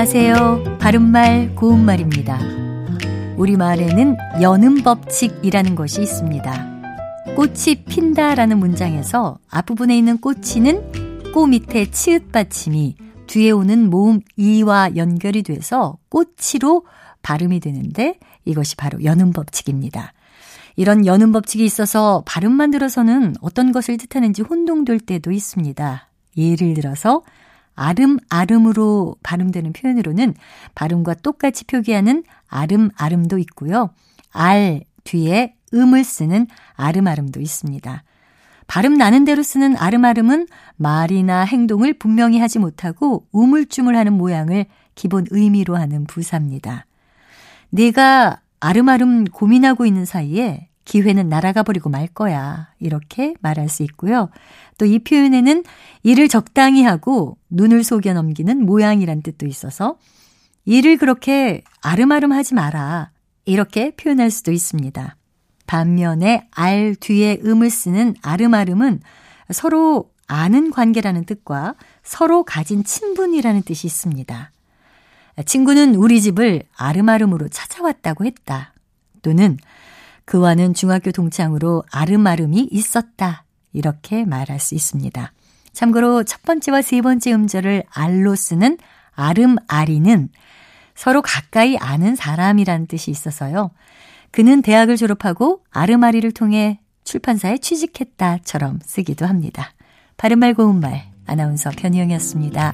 안녕하세요. 바른말 고운말입니다. 우리말에는 여름법칙이라는 것이 있습니다. 꽃이 핀다라는 문장에서 앞부분에 있는 꽃이는 꼬 밑에 치읓 받침이 뒤에 오는 모음 이와 연결이 돼서 꼬치로 발음이 되는데 이것이 바로 연음법칙입니다. 이런 연음법칙이 있어서 발음만 들어서는 어떤 것을 뜻하는지 혼동될 때도 있습니다. 예를 들어서 아름아름으로 발음되는 표현으로는 발음과 똑같이 표기하는 아름아름도 있고요. 알 뒤에 음을 쓰는 아름아름도 있습니다. 발음 나는 대로 쓰는 아름아름은 말이나 행동을 분명히 하지 못하고 우물쭈물하는 모양을 기본 의미로 하는 부사입니다. 네가 아름아름 고민하고 있는 사이에 기회는 날아가 버리고 말 거야. 이렇게 말할 수 있고요. 또 이 표현에는 일을 적당히 하고 눈을 속여 넘기는 모양이란 뜻도 있어서 일을 그렇게 아름아름 하지 마라. 이렇게 표현할 수도 있습니다. 반면에 알 뒤에 음을 쓰는 아름아름은 서로 아는 관계라는 뜻과 서로 가진 친분이라는 뜻이 있습니다. 친구는 우리 집을 아름아름으로 찾아왔다고 했다. 또는 그와는 중학교 동창으로 아름아름이 있었다. 이렇게 말할 수 있습니다. 참고로 첫 번째와 세 번째 음절을 알로 쓰는 아름아리는 서로 가까이 아는 사람이란 뜻이 있어서요. 그는 대학을 졸업하고 아름아리를 통해 출판사에 취직했다처럼 쓰기도 합니다. 바른말 고운말 아나운서 변희영이었습니다.